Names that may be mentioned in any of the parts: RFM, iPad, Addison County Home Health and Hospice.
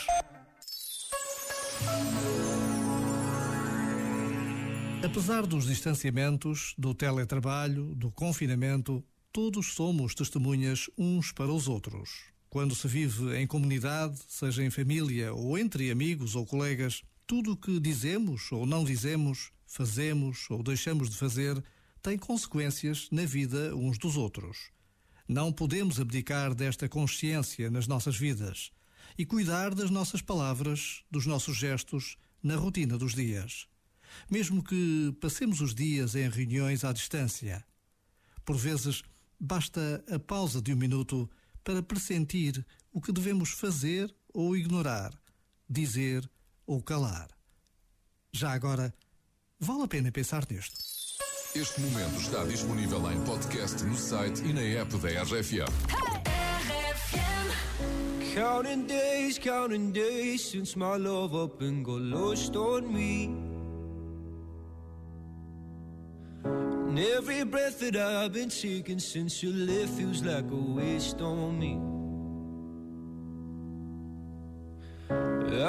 Alves. Apesar dos distanciamentos, do teletrabalho, do confinamento, todos somos testemunhas uns para os outros. Quando se vive em comunidade, seja em família ou entre amigos ou colegas, tudo o que dizemos ou não dizemos, fazemos ou deixamos de fazer, tem consequências na vida uns dos outros. Não podemos abdicar desta consciência nas nossas vidas e cuidar das nossas palavras, dos nossos gestos, na rotina dos dias. Mesmo que passemos os dias em reuniões à distância. Por vezes, basta a pausa de um minuto para pressentir o que devemos fazer ou ignorar, dizer ou calar. Já agora, vale a pena pensar nisto. Este momento está disponível em podcast no site e na app da RFM. Hey! RFM. Counting days since my love up and got lost on me. And every breath that I've been taking since you left feels like a waste on me.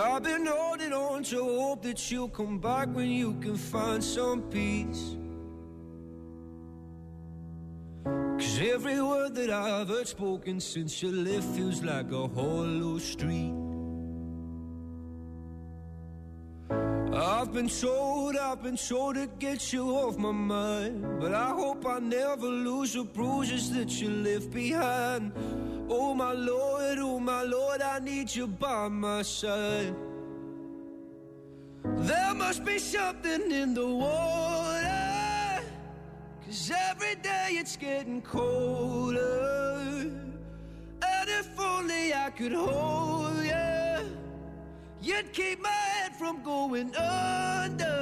I've been holding on to hope that you'll come back when you can find some peace. 'Cause every word that I've heard spoken since you left feels like a hollow street. I've been told to get you off my mind, but I hope I never lose the bruises that you left behind. Oh my Lord, I need you by my side. There must be something in the water, 'cause every day it's getting colder. And if only I could hold you, you'd keep my head from going under.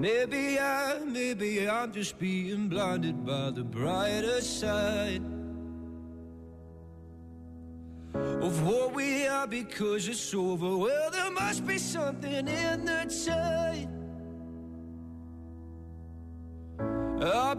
Maybe I'm just being blinded by the brighter side of what we are because it's over. Well, there must be something in the tide. I've